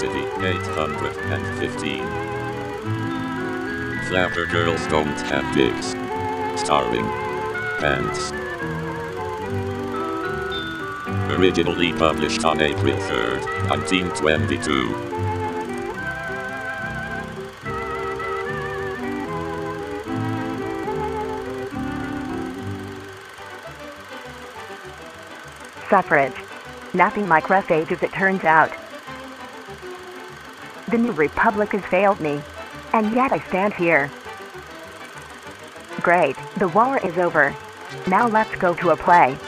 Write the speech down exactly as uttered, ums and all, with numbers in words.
City, eight hundred fifteen. Flapper Girls Don't Have Dicks. Starring Pants. Originally published on April third, nineteen twenty-two. Suffrage. Nothing like rough age as it turns out. The New Republic has failed me, and yet I stand here. Great, the war is over. Now let's go to a play.